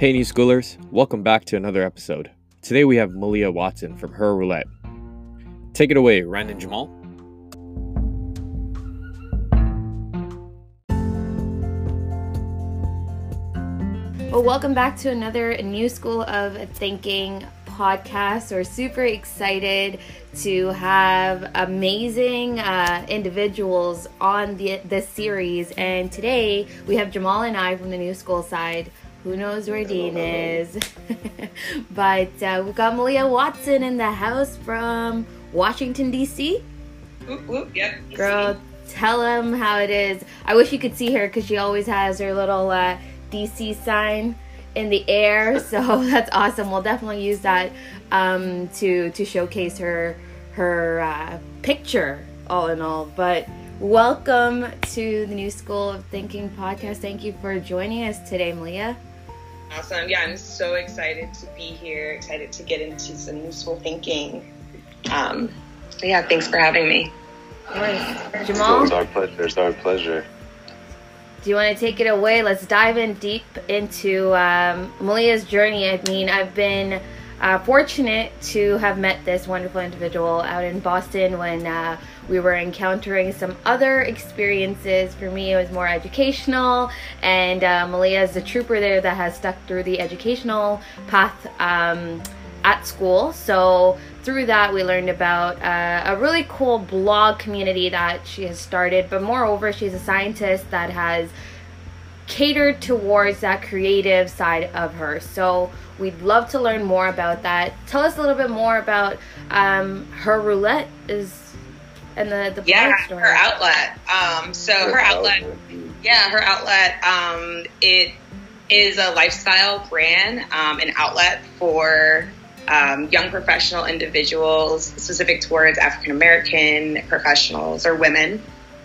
Hey, New Schoolers, welcome back to another episode. Today we have Malia Watson from Her Outlet. Take it away, Ren and Jamal. Well, welcome back to another New School of Thinking podcast. We're super excited to have amazing individuals on this series. And today we have Jamal and I from the New School side. Who knows where Dean is? But we've got Malia Watson in the house from Washington, D.C. Yep. Yeah, girl, tell him how it is. I wish you could see her because she always has her little D.C. sign in the air. So that's awesome. We'll definitely use that to showcase her picture all in all. But welcome to the New School of Thinking podcast. Thank you for joining us today, Malia. Awesome. Yeah, I'm so excited to be here, excited to get into some New School thinking. Yeah, thanks for having me. Jamal? It's our pleasure. Do you want to take it away? Let's dive in deep into Malia's journey. I mean, I've been fortunate to have met this wonderful individual out in Boston when we were encountering some other experiences. For me, it was more educational, and Malia is the trooper there that has stuck through the educational path at school. So through that, we learned about a really cool blog community that she has started, but moreover, she's a scientist that has catered towards that creative side of her. So we'd love to learn more about that. Tell us a little bit more about Her Outlet and the store. Her Outlet. Her Outlet. It is a lifestyle brand, an outlet for young professional individuals, specific towards African American professionals or women,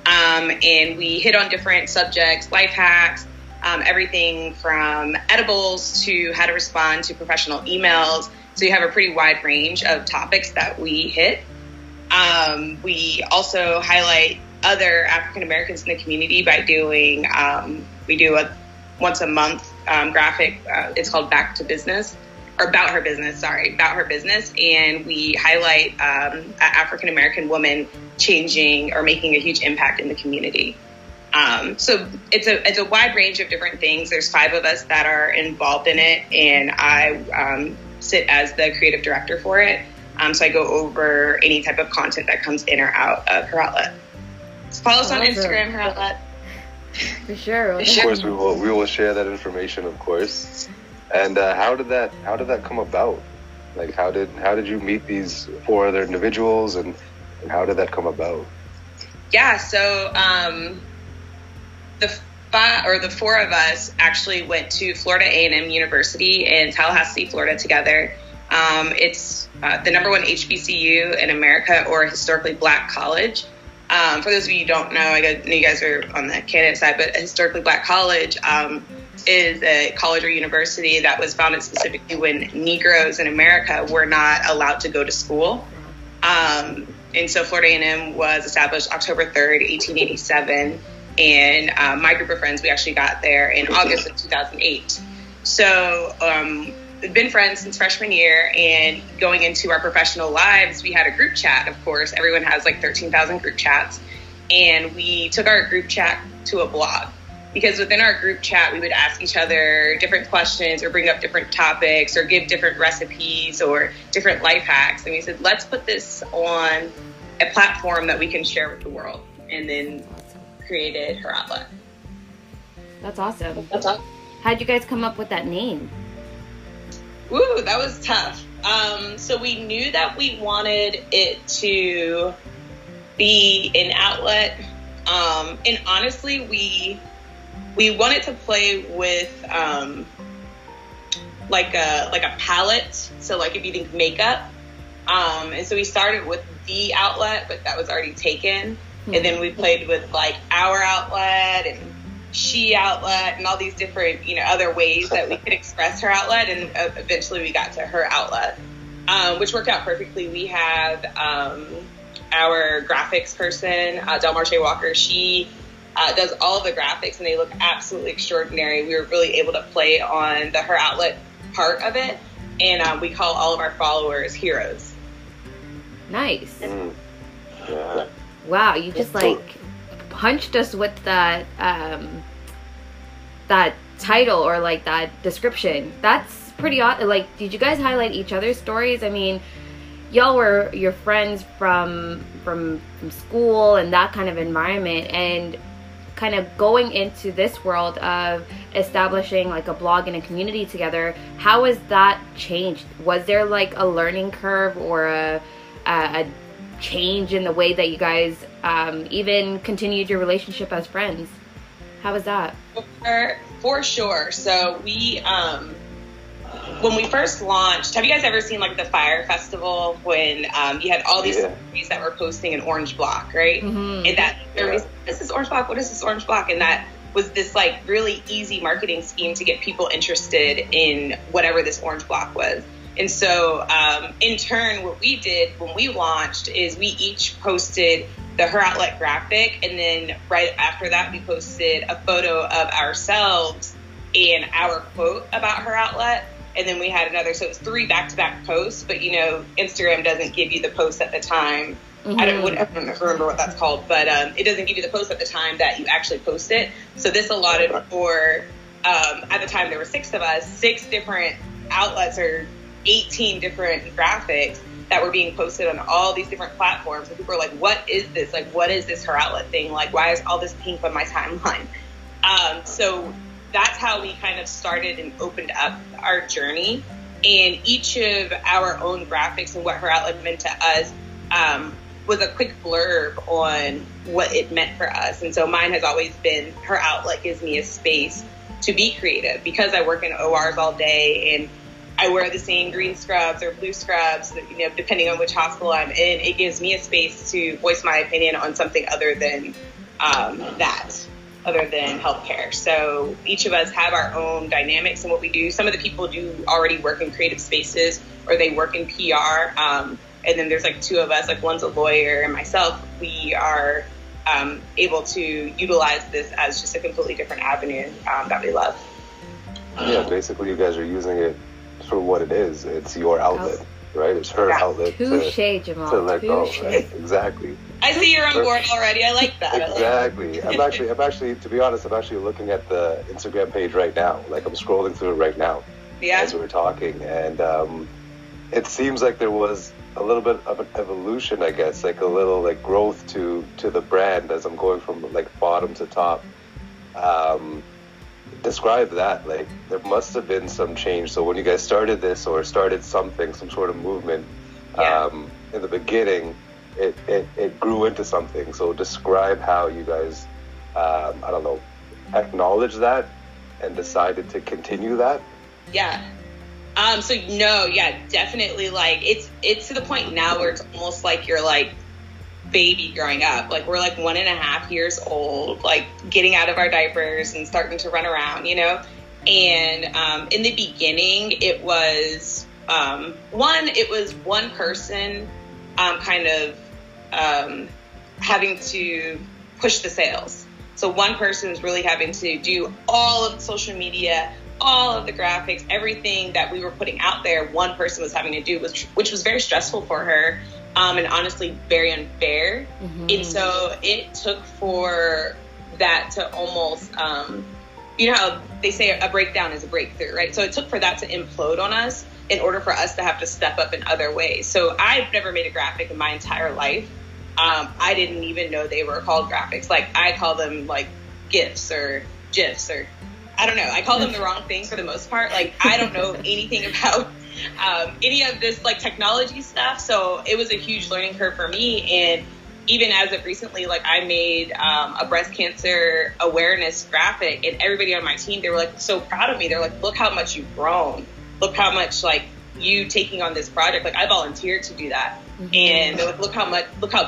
and we hit on different subjects, life hacks. Everything from edibles to how to respond to professional emails. So you have a pretty wide range of topics that we hit. We also highlight other African Americans in the community by doing, we do a once a month graphic. It's called Back to Business, or About Her Business. And we highlight an African American woman changing or making a huge impact in the community. So it's a wide range of different things. There's 5 of us that are involved in it, and I sit as the creative director for it. So I go over any type of content that comes in or out of Her Outlet. So follow us on Instagram, Her Outlet. For sure. Of course, we will share that information, of course. And how did that come about? Like, how did you meet these 4 other individuals, and how did that come about? Yeah. So. The 4 of us actually went to Florida A&M University in Tallahassee, Florida together. It's the number 1 HBCU in America, or historically black college. For those of you who don't know, I know you guys are on the candidate side, but a historically black college is a college or university that was founded specifically when Negroes in America were not allowed to go to school. And so Florida A&M was established October 3rd, 1887. And my group of friends, we actually got there in August of 2008. So we've been friends since freshman year, and going into our professional lives, we had a group chat, of course. Everyone has like 13,000 group chats. And we took our group chat to a blog, because within our group chat, we would ask each other different questions or bring up different topics or give different recipes or different life hacks. And we said, let's put this on a platform that we can share with the world. And then created Her Outlet. That's awesome. How'd you guys come up with that name? Ooh, that was tough. So we knew that we wanted it to be an outlet. And honestly, we wanted to play with like a palette. So like if you think makeup. And so we started with The Outlet, but that was already taken. And then we played with like Our Outlet and She Outlet and all these different, other ways that we could express Her Outlet. And eventually we got to Her Outlet, which worked out perfectly. We have our graphics person, Delmar Shea Walker. She does all the graphics, and they look absolutely extraordinary. We were really able to play on the Her Outlet part of it, and we call all of our followers heroes. Nice. Wow, you just like punched us with that that title, or like that description. That's pretty awesome. Like, did you guys highlight each other's stories? I mean, y'all were your friends from school and that kind of environment, and kind of going into this world of establishing like a blog and a community together. How has that changed? Was there like a learning curve or a change in the way that you guys even continued your relationship as friends? How was that? For sure. So we when we first launched, have you guys ever seen like the Fyre Festival when you had all these celebrities that were posting an orange block, right? Mm-hmm. And that this is orange block, what is this orange block? And that was this like really easy marketing scheme to get people interested in whatever this orange block was. And so in turn, what we did when we launched is we each posted the Her Outlet graphic, and then right after that we posted a photo of ourselves and our quote about Her Outlet, and then we had another, so it was 3 back-to-back posts, but you know, Instagram doesn't give you the post at the time. Mm-hmm. I don't remember what that's called, but it doesn't give you the post at the time that you actually post it. So this allotted for, at the time there were 6 of us, 6 different outlets or 18 different graphics that were being posted on all these different platforms. And people were like, what is this? Like, what is this Her Outlet thing? Like, why is all this pink on my timeline? So that's how we kind of started and opened up our journey. And each of our own graphics and what Her Outlet meant to us was a quick blurb on what it meant for us. And so mine has always been, Her Outlet gives me a space to be creative, because I work in ORs all day and I wear the same green scrubs or blue scrubs, you know, depending on which hospital I'm in. It gives me a space to voice my opinion on something other than healthcare. So each of us have our own dynamics in what we do. Some of the people do already work in creative spaces, or they work in PR. And then there's like 2 of us, like one's a lawyer and myself. We are able to utilize this as just a completely different avenue that we love. Yeah, basically you guys are using it for what it is. It's your outlet, right? It's her outlet. Touché, Jamal. To let go, right? Exactly. I see you're on board already. I like that. Exactly. I'm actually, to be honest, I'm actually looking at the Instagram page right now. Like, I'm scrolling through it right now as we're talking, and it seems like there was a little bit of an evolution, I guess, like a little like growth to the brand as I'm going from like bottom to top. Describe that. Like, there must have been some change. So when you guys started this, or started something, some sort of movement, in the beginning, it grew into something. So describe how you guys, acknowledged that and decided to continue that. Yeah. Definitely. Like, it's to the point now where it's almost like you're like baby growing up. Like, we're like 1.5 years old, like getting out of our diapers and starting to run around, you know. And in the beginning it was one person having to push the sales. So one person's really having to do all of the social media, all of the graphics, everything that we were putting out there, one person was having to do, which was very stressful for her. And honestly, very unfair. Mm-hmm. And so it took for that to almost, you know how they say a breakdown is a breakthrough, right? So it took for that to implode on us in order for us to have to step up in other ways. So I've never made a graphic in my entire life. I didn't even know they were called graphics. Like, I call them like GIFs or GIFs, or I don't know. I call them the wrong thing for the most part. Like, I don't know anything about any of this like technology stuff, so it was a huge learning curve for me. And even as of recently, like, I made a breast cancer awareness graphic, and everybody on my team, they were like so proud of me. They're like, look how much you've grown, look how much like you taking on this project, like I volunteered to do that. Mm-hmm. And they're like, look how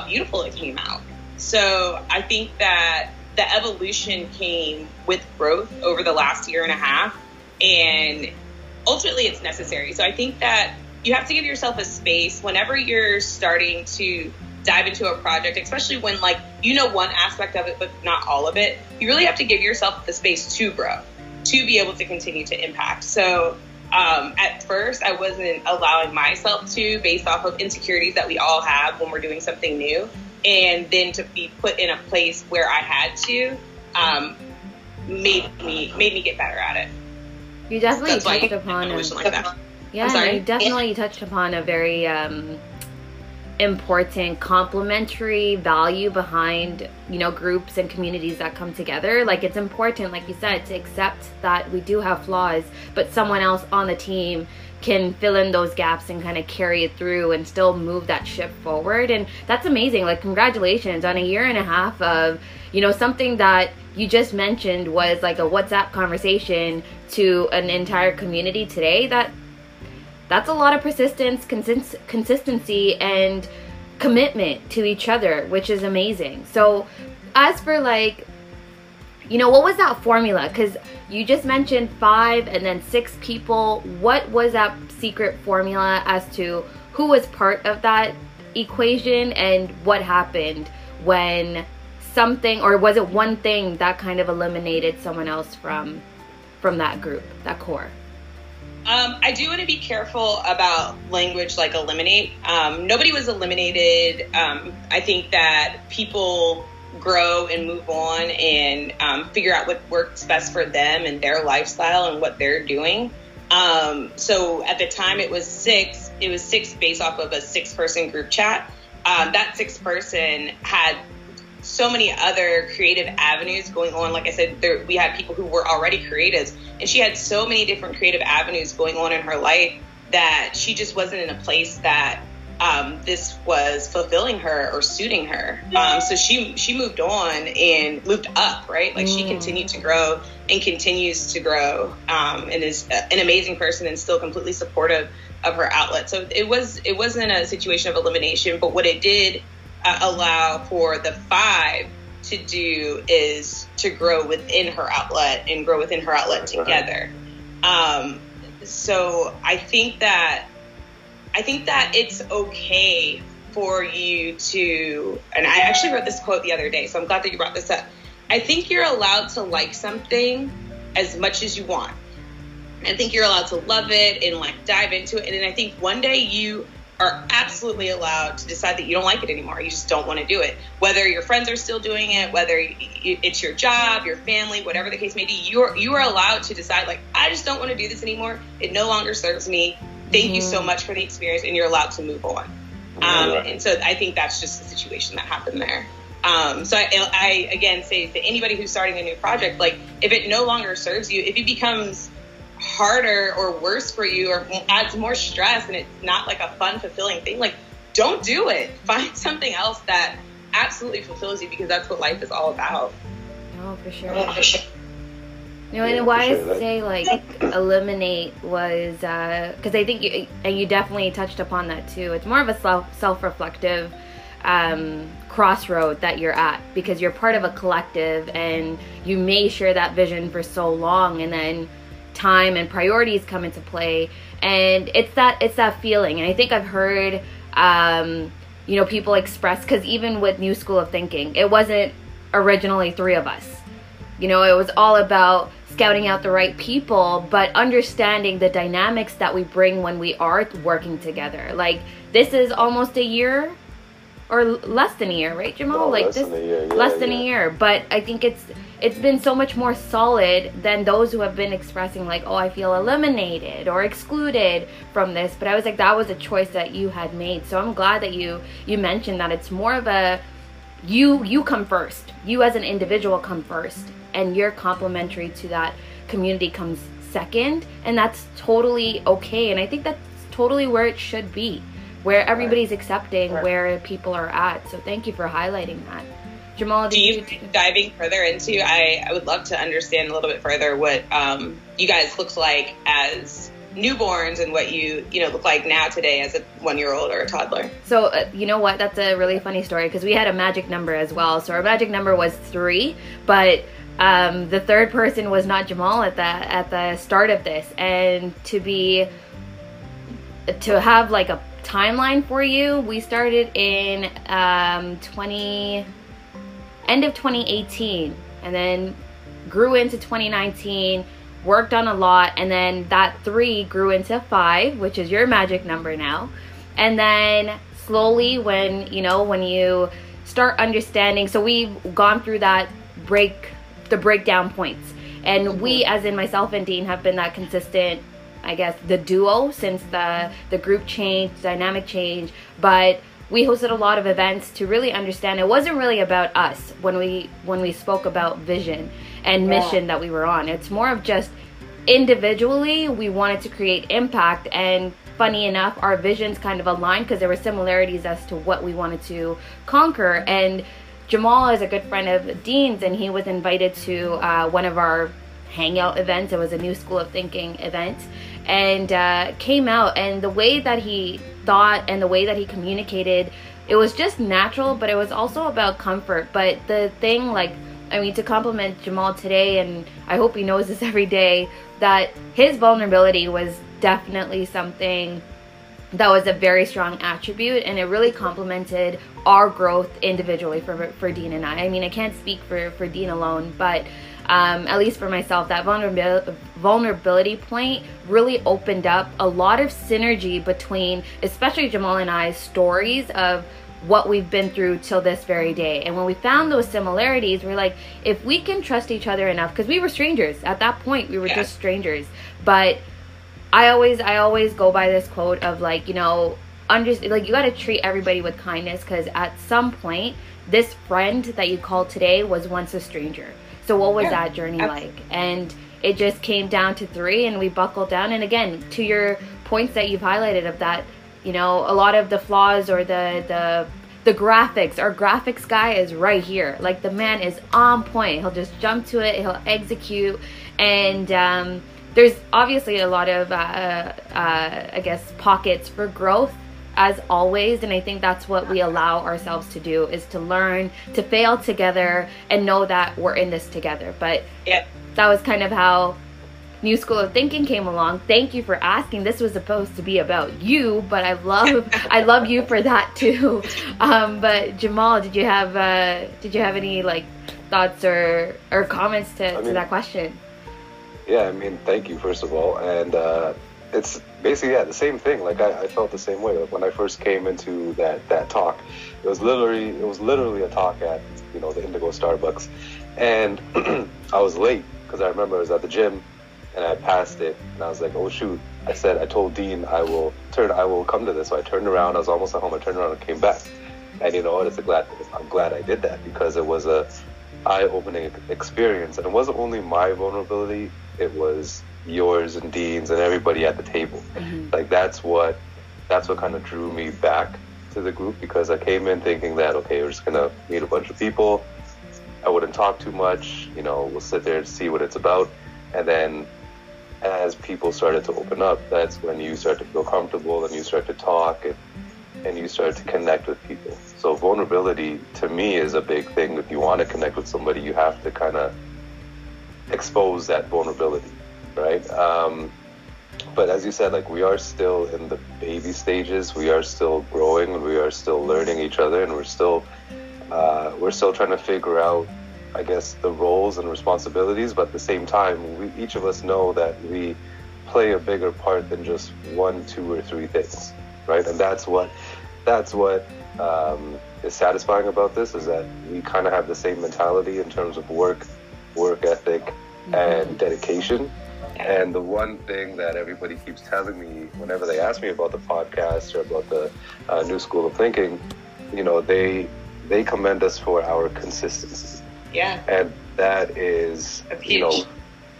beautiful it came out. So I think that the evolution came with growth over the last 1.5 years, and ultimately it's necessary. So I think that you have to give yourself a space whenever you're starting to dive into a project, especially when like you know one aspect of it but not all of it, you really have to give yourself the space to grow, to be able to continue to impact. So at first I wasn't allowing myself to, based off of insecurities that we all have when we're doing something new, and then to be put in a place where I had to made me get better at it. You definitely touched upon a very important complementary value behind, you know, groups and communities that come together. Like, it's important, like you said, to accept that we do have flaws, but someone else on the team can fill in those gaps and kind of carry it through and still move that ship forward. And that's amazing. Like, congratulations on a year and a half of, you know, something that you just mentioned was like a WhatsApp conversation to an entire community today. That's a lot of persistence, consistency, and commitment to each other, which is amazing. So as for like, you know, what was that formula? Because you just mentioned 5 and then 6 people. What was that secret formula as to who was part of that equation and what happened when something, or was it one thing that kind of eliminated someone else from that group, that core? I do want to be careful about language like eliminate. Nobody was eliminated. I think that people grow and move on and figure out what works best for them and their lifestyle and what they're doing. So at the time it was 6. It was 6 based off of a 6-person group chat. That 6-person had so many other creative avenues going on. Like I said, we had people who were already creatives, and she had so many different creative avenues going on in her life that she just wasn't in a place that this was fulfilling her or suiting her. So she moved on and moved up, right? Like she continued to grow and continues to grow, and is an amazing person and still completely supportive of her outlet. So it wasn't a situation of elimination, but what it did allow for the 5 to do is to grow within her outlet and grow within her outlet together. So I think that it's okay for you to, and I actually wrote this quote the other day, so I'm glad that you brought this up. I think you're allowed to like something as much as you want. I think you're allowed to love it and like dive into it. And then I think one day you are absolutely allowed to decide that you don't like it anymore. You just don't want to do it. Whether your friends are still doing it, whether it's your job, your family, whatever the case may be, you are allowed to decide, like, I just don't want to do this anymore. It no longer serves me. Thank you so much for the experience, and you're allowed to move on. And so I think that's just the situation that happened there. So I again say to anybody who's starting a new project, like, if it no longer serves you, if it becomes harder or worse for you or adds more stress and it's not like a fun, fulfilling thing, like, don't do it. Find something else that absolutely fulfills you, because that's what life is all about. Oh, for sure. No, and why I say like eliminate was because I think you definitely touched upon that too. It's more of a self-reflective crossroad that you're at, because you're part of a collective and you may share that vision for so long, and then time and priorities come into play, and it's that feeling. And I think I've heard you know, people express, because even with New School of Thinking, it wasn't originally 3 of us. You know, it was all about scouting out the right people, but understanding the dynamics that we bring when we are working together. Like, this is almost a year or less than a year, right, Jamal? Oh, less than a year. But I think it's been so much more solid than those who have been expressing like, oh, I feel eliminated or excluded from this. But I was like, that was a choice that you had made. So I'm glad that you mentioned that. It's more of a you come first. You as an individual come first, and your complementary to that community comes second. And that's totally okay. And I think that's totally where it should be, where everybody's accepting where people are at. So thank you for highlighting that. Jamal, do you diving further into, I would love to understand a little bit further what you guys looked like as newborns and what you look like now today as a 1-year-old or a toddler. So you know what, that's a really funny story, because we had a magic number as well. So our magic number was 3, but the third person was not Jamal at the start of this. And to have like a timeline for you, we started in end of 2018 and then grew into 2019, worked on a lot, and then that 3 grew into 5, which is your magic number now. And then slowly when you start understanding, so we've gone through that breakdown points, and we, as in myself and Dean, have been that consistent, I guess, the duo since the group change, dynamic change. But we hosted a lot of events to really understand it wasn't really about us when we spoke about vision and mission that we were on. It's more of just individually we wanted to create impact, and funny enough our visions kind of aligned because there were similarities as to what we wanted to conquer. And Jamal is a good friend of Dean's, and he was invited to one of our hangout events. It was a New School of Thinking event, and came out, and the way that he thought and the way that he communicated, it was just natural, but it was also about comfort. But the thing, like, I mean, to compliment Jamal today, and I hope he knows this every day, that his vulnerability was definitely something that was a very strong attribute, and it really complemented our growth individually for Dean and I. I mean, I can't speak for Dean alone, but at least for myself, that vulnerability point really opened up a lot of synergy between, especially Jamal and I's stories of what we've been through till this very day. And when we found those similarities, we're like, if we can trust each other enough, because we were strangers at that point, we were just strangers. But I always go by this quote of, like, you know, you got to treat everybody with kindness, because at some point this friend that you call today was once a stranger. So what was that journey like? And it just came down to 3, and we buckled down. And again, to your points that you've highlighted of that, you know, a lot of the flaws or the graphics, our graphics guy is right here. Like, the man is on point. He'll just jump to it. He'll execute. And there's obviously a lot of, I guess, pockets for growth, as always. And I think that's what we allow ourselves to do, is to learn, to fail together, and know that we're in this together. But that was kind of how New School of Thinking came along. Thank you for asking. This was supposed to be about you, but I love you for that too. But Jamal, did you have any, like, thoughts or comments to that question? Yeah, I mean, thank you first of all, and it's basically the same thing. Like, I felt the same way. Like, when I first came into that talk, it was literally a talk at, you know, the Indigo Starbucks, and I was late because I remember I was at the gym and I passed it and I was like, oh shoot, I told Dean I will come to this. So I turned around, I was almost at home, I turned around and came back, and you know what, I'm glad I did that, because it was a eye-opening experience. And it wasn't only my vulnerability, it was yours and Dean's and everybody at the table. Mm-hmm. Like, that's what kind of drew me back to the group, because I came in thinking that, okay, we're just gonna meet a bunch of people, I wouldn't talk too much, you know, we'll sit there and see what it's about. And then as people started to open up, that's when you start to feel comfortable and you start to talk and you start to connect with people. So vulnerability to me is a big thing. If you want to connect with somebody, you have to kind of expose that vulnerability, right? But as you said, like, we are still in the baby stages, we are still growing, and we are still learning each other, and we're still trying to figure out, I guess, the roles and responsibilities. But at the same time, each of us know that we play a bigger part than just 1, 2, or 3 things, right? And that's what is satisfying about this, is that we kind of have the same mentality in terms of work ethic and dedication. And the one thing that everybody keeps telling me whenever they ask me about the podcast or about the New School of Thinking, you know, they commend us for our consistency. Yeah. And that is, you know,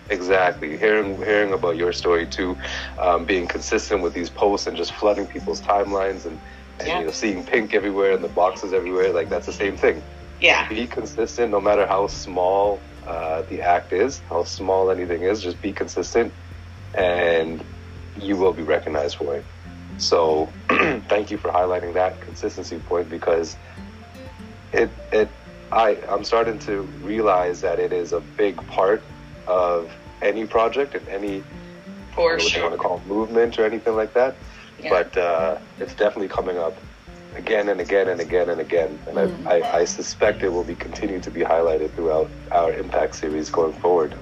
exactly. Hearing about your story too, being consistent with these posts and just flooding people's timelines and you know, seeing pink everywhere and the boxes everywhere, like, that's the same thing. Yeah. Be consistent, no matter how small the act is, how small anything is, just be consistent and you will be recognized for it. So thank you for highlighting that consistency point, because I'm starting to realize that it is a big part of any project and any, you know, what you want to call it, movement or anything like that. Yeah. But it's definitely coming up again and again and again and again. And I suspect it will be continuing to be highlighted throughout our Impact series going forward.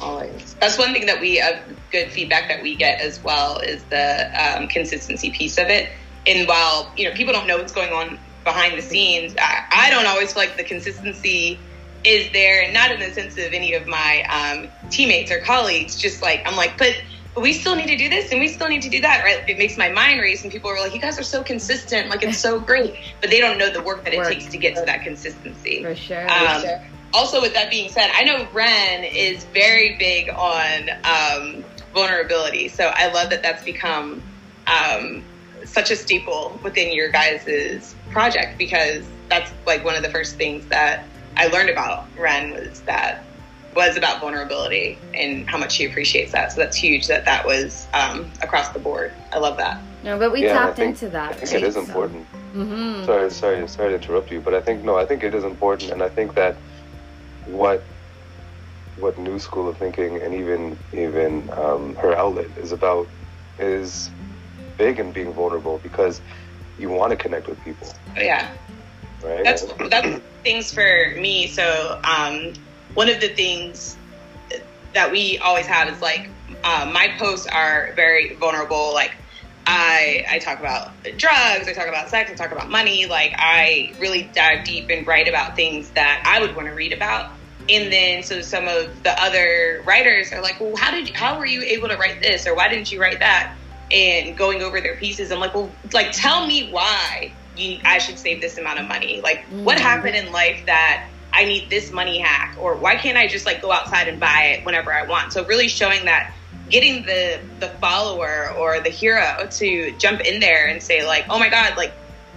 Always. That's one thing that we have good feedback that we get as well is the consistency piece of it. And while, you know, people don't know what's going on behind the scenes, I don't always feel like the consistency is there, not in the sense of any of my teammates or colleagues, just like, I'm like, but we still need to do this and we still need to do that, right? It makes my mind race, and people are like, you guys are so consistent, like it's so great, but they don't know the work that it takes to get to that consistency. For sure. Also, with that being said, I know Ren is very big on vulnerability. So I love that that's become such a staple within your guys' project, because that's like one of the first things that I learned about Ren was about vulnerability and how much she appreciates that. So that's huge that was across the board. I love that. No, but we tapped into that. I think it is important. Mm-hmm. Sorry to interrupt you, but I think it is important, and I think that what New School of Thinking and even Her Outlet is about is big and being vulnerable, because you want to connect with people. Yeah. Right? That's things for me. So one of the things that we always have is like my posts are very vulnerable. Like I talk about drugs, I talk about sex, I talk about money. Like I really dive deep and write about things that I would want to read about. And then so some of the other writers are like, well, how were you able to write this, or why didn't you write that? And going over their pieces, I'm like, well, like tell me why I should save this amount of money. Like what happened in life that I need this money hack, or why can't I just like go outside and buy it whenever I want? So really showing that, getting the follower or the hero to jump in there and say like, oh my God, like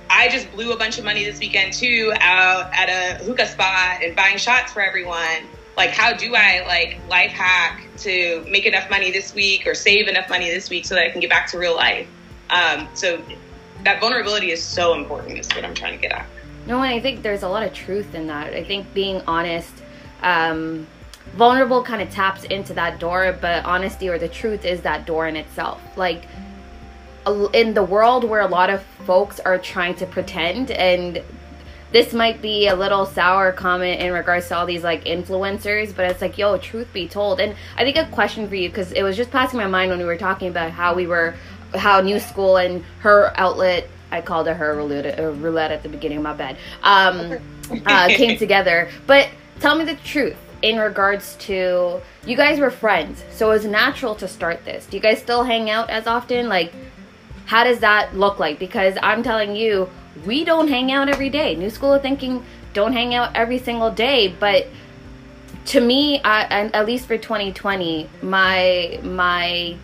I just blew a bunch of money this weekend too out at a hookah spot and buying shots for everyone. Like how do I like life hack to make enough money this week or save enough money this week so that I can get back to real life? So that vulnerability is so important is what I'm trying to get at. No, and I think there's a lot of truth in that. I think being honest, vulnerable kind of taps into that door, but honesty or the truth is that door in itself. Like in the world where a lot of folks are trying to pretend, and this might be a little sour comment in regards to all these like influencers, but it's like, yo, truth be told. And I think a question for you, because it was just passing my mind when we were talking about how New School and Her Outlet, I called it Her Roulette at the beginning, my bad, came together. But tell me the truth in regards to, you guys were friends, so it was natural to start this. Do you guys still hang out as often? Like, how does that look like? Because I'm telling you, we don't hang out every day. New School of Thinking don't hang out every single day, but to me, and at least for 2020, my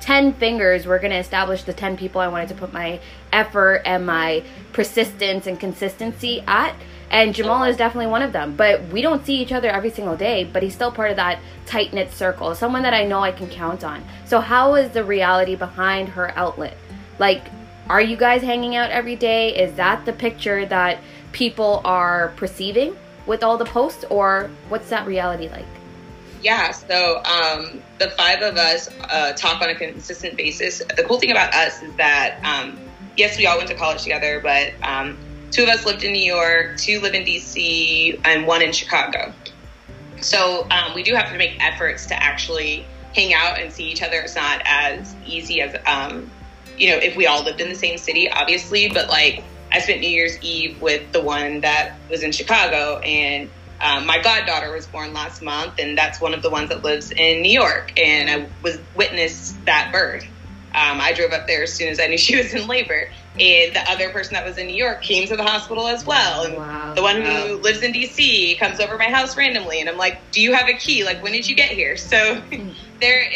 10 fingers were going to establish the 10 people I wanted to put my effort and my persistence and consistency at, and Jamal is definitely one of them. But we don't see each other every single day, but he's still part of that tight-knit circle, someone that I know I can count on. So how is the reality behind Her Outlet? Like, are you guys hanging out every day? Is that the picture that people are perceiving with all the posts, or what's that reality like? Yeah, so the five of us talk on a consistent basis. The cool thing about us is that, yes, we all went to college together, but two of us lived in New York, two live in DC, and one in Chicago. So we do have to make efforts to actually hang out and see each other. It's not as easy as... you know, if we all lived in the same city, obviously, but like I spent New Year's Eve with the one that was in Chicago, and my goddaughter was born last month, and that's one of the ones that lives in New York, and I was witnessed that birth. I drove up there as soon as I knew she was in labor, and the other person that was in New York came to the hospital as well, and the one who lives in DC comes over my house randomly, and I'm like, do you have a key? Like, when did you get here? So there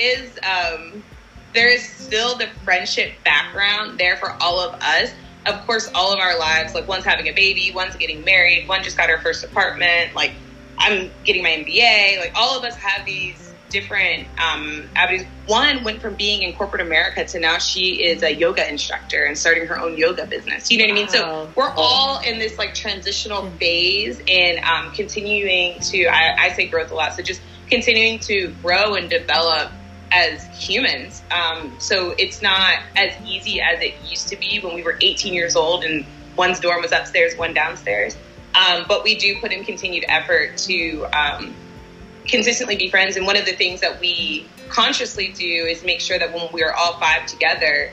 is still the friendship background there for all of us. Of course, all of our lives, like one's having a baby, one's getting married, one just got her first apartment, like I'm getting my MBA. Like all of us have these different avenues. One went from being in corporate America to now she is a yoga instructor and starting her own yoga business. You know what I mean? So we're all in this like transitional phase and continuing to, I say growth a lot. So just continuing to grow and develop as humans. So it's not as easy as it used to be when we were 18 years old and one's dorm was upstairs, one downstairs. But we do put in continued effort to consistently be friends. And one of the things that we consciously do is make sure that when we are all five together,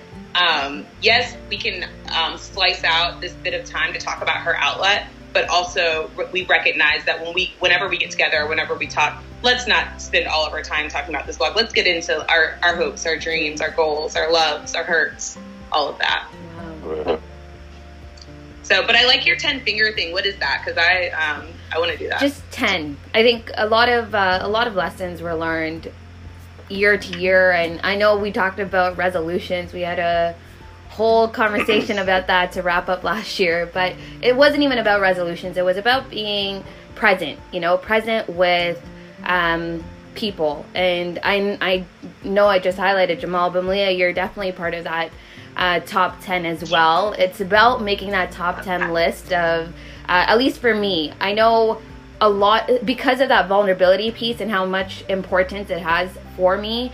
yes, we can slice out this bit of time to talk about Her Outlet, but also we recognize that whenever we get together, or whenever we talk, let's not spend all of our time talking about this blog. Let's get into our hopes, our dreams, our goals, our loves, our hurts, all of that. Wow. So, but I like your 10-finger thing. What is that? Because I want to do that. Just 10. I think a lot of lessons were learned year to year, and I know we talked about resolutions. We had a whole conversation about that to wrap up last year, but it wasn't even about resolutions. It was about being present, present with people. And I know I just highlighted Jamal, but Malia, you're definitely part of that top 10 as well. It's about making that top 10 list of, at least for me, I know a lot, because of that vulnerability piece and how much importance it has for me,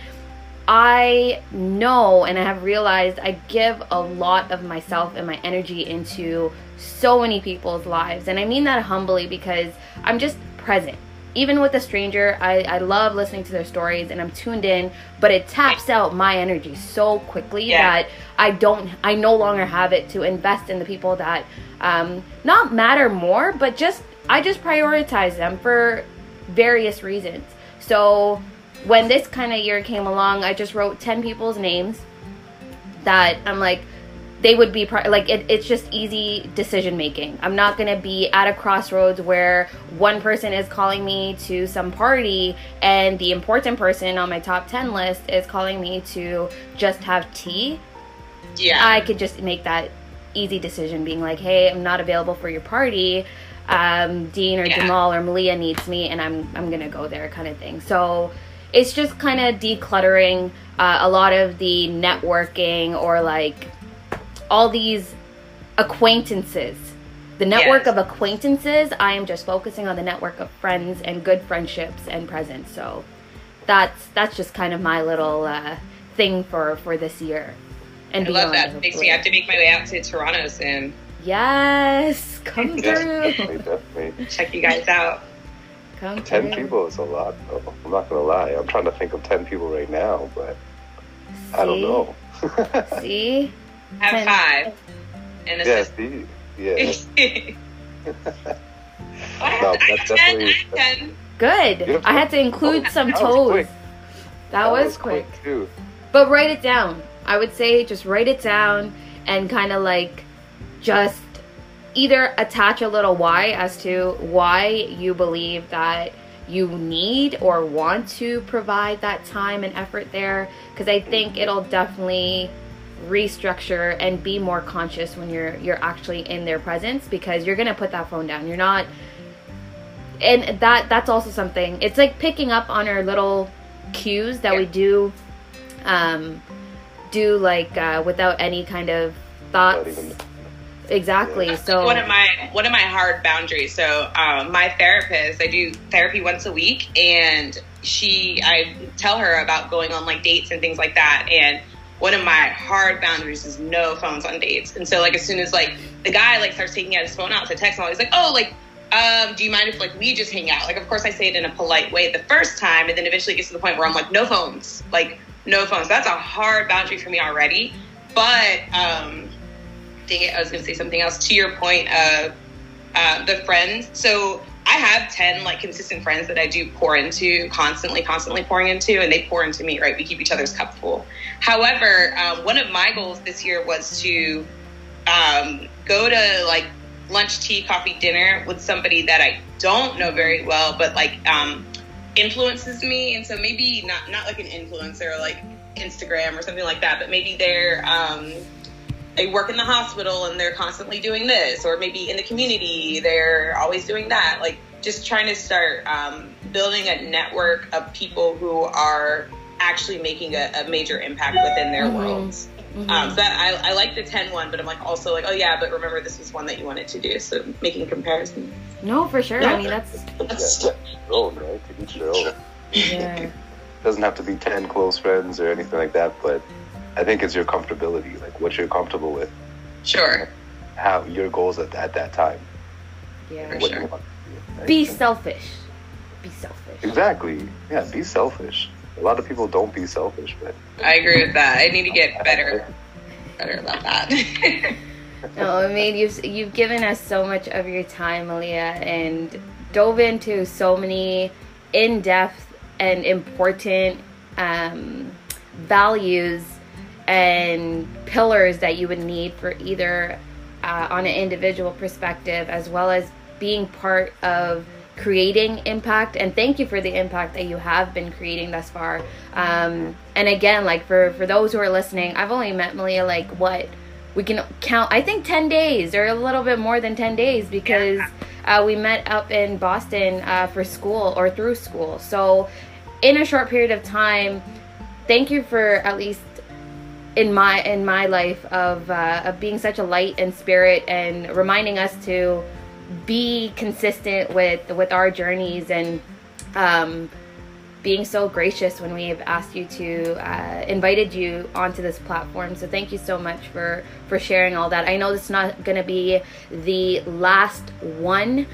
I know and I have realized I give a lot of myself and my energy into so many people's lives. And I mean that humbly, because I'm just present. Even with a stranger, I love listening to their stories and I'm tuned in, but it taps out my energy so quickly that I no longer have it to invest in the people that not matter more, but I just prioritize them for various reasons. So when this kind of year came along, I just wrote 10 people's names that I'm like, they would be it's just easy decision making. I'm not going to be at a crossroads where one person is calling me to some party and the important person on my top 10 list is calling me to just have tea. Yeah. I could just make that easy decision, being like, hey, I'm not available for your party. Dean or Jamal or Malia needs me and I'm going to go there, kind of thing. So it's just kind of decluttering a lot of the networking, or like all these acquaintances, the network of acquaintances. I am just focusing on the network of friends and good friendships and presence. So that's just kind of my little thing for this year. And I love that. Makes me have to make my way out to Toronto soon. Yes, come through. Definitely. Check you guys out. Come 10 through. People is a lot, though. I'm not gonna lie. I'm trying to think of 10 people right now, but I don't know. See. Have 5. And it's no, that's definitely 10. Good. I had to include some toes. That was quick. But write it down. I would say just write it down and kind of like just either attach a little why as to why you believe that you need or want to provide that time and effort there, because I think it'll definitely restructure and be more conscious when you're actually in their presence, because you're gonna put that phone down. You're not, and that's also something. It's like picking up on our little cues that we do, without any kind of thoughts. Exactly. That's so one of my hard boundaries. So my therapist, I do therapy once a week, and I tell her about going on like dates and things like that, and one of my hard boundaries is no phones on dates. And so like, as soon as like the guy like starts taking out his phone out to text and all, he's like, oh, like, do you mind if like we just hang out? Like, of course I say it in a polite way the first time, and then eventually it gets to the point where I'm like, no phones. That's a hard boundary for me already. But dang it, I was gonna say something else to your point of the friends. So I have 10 like consistent friends that I do pour into, constantly pouring into, and they pour into me, right? We keep each other's cup full. However, one of my goals this year was to go to like lunch, tea, coffee, dinner with somebody that I don't know very well, but like influences me. And so maybe not like an influencer, like Instagram or something like that, but maybe they're they work in the hospital and they're constantly doing this, or maybe in the community they're always doing that. Like just trying to start building a network of people who are actually making a major impact within their worlds. Mm-hmm. So that I like the 10 one, but I'm like also like, oh yeah, but remember this was one that you wanted to do. So making comparisons. No, for sure. Yeah. I mean, that's. Yeah. doesn't have to be 10 close friends or anything like that, but I think it's your comfortability, like what you're comfortable with. Sure. How your goals at that time. Yeah. What you want to do, right? Be selfish. Be selfish. Exactly. Yeah, be selfish. A lot of people don't be selfish, but I agree with that. I need to get better about that. No, I mean, you've given us so much of your time, Malia, and dove into so many in-depth and important values and pillars that you would need for either on an individual perspective, as well as being part of creating impact. And thank you for the impact that you have been creating thus far. And again, like for those who are listening, I've only met Malia like we can count, I think 10 days or a little bit more than 10 days, because we met up in Boston for school or through school. So in a short period of time, thank you for, at least in my life, of being such a light and spirit and reminding us to be consistent with our journeys, and being so gracious when we have asked you to invited you onto this platform. So thank you so much for sharing all that. I know it's not going to be the last one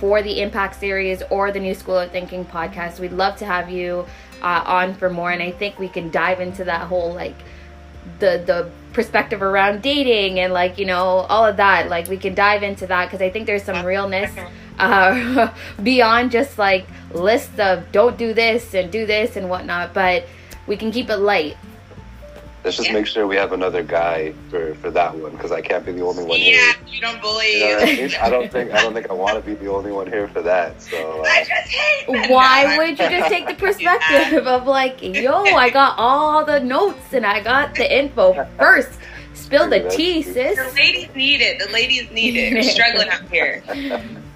for the Impact series or the New School of Thinking podcast. We'd love to have you on for more, and I think we can dive into that whole like the perspective around dating and like, you know, all of that. Like we can dive into that, because I think there's some realness beyond just like lists of don't do this and whatnot, but we can keep it light. Let's just make sure we have another guy for that one, because I can't be the only one here. Yeah, you don't believe. You know what I mean? I don't think I want to be the only one here for that. So I just hate that. Why would you just take the perspective of like, yo, I got all the notes and I got the info first. Spill the tea, sis. The ladies need it. We're struggling up here.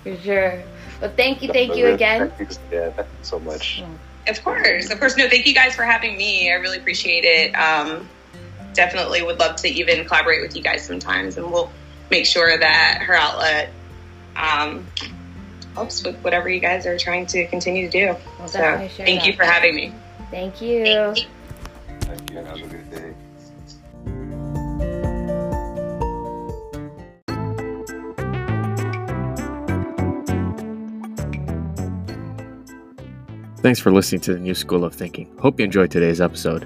For sure. Well, thank you again. Yeah, thank you so much. Of course. No, thank you guys for having me. I really appreciate it. Definitely would love to even collaborate with you guys sometimes, and we'll make sure that Her Outlet helps with whatever you guys are trying to continue to do. Well, so thank you for having me. Thank you. Thank you, and have a good day. Thanks for listening to the New School of Thinking. Hope you enjoyed today's episode.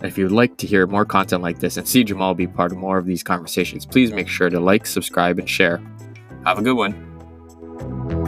And if you'd like to hear more content like this and see Jamal be part of more of these conversations, please make sure to like, subscribe, and share. Have a good one.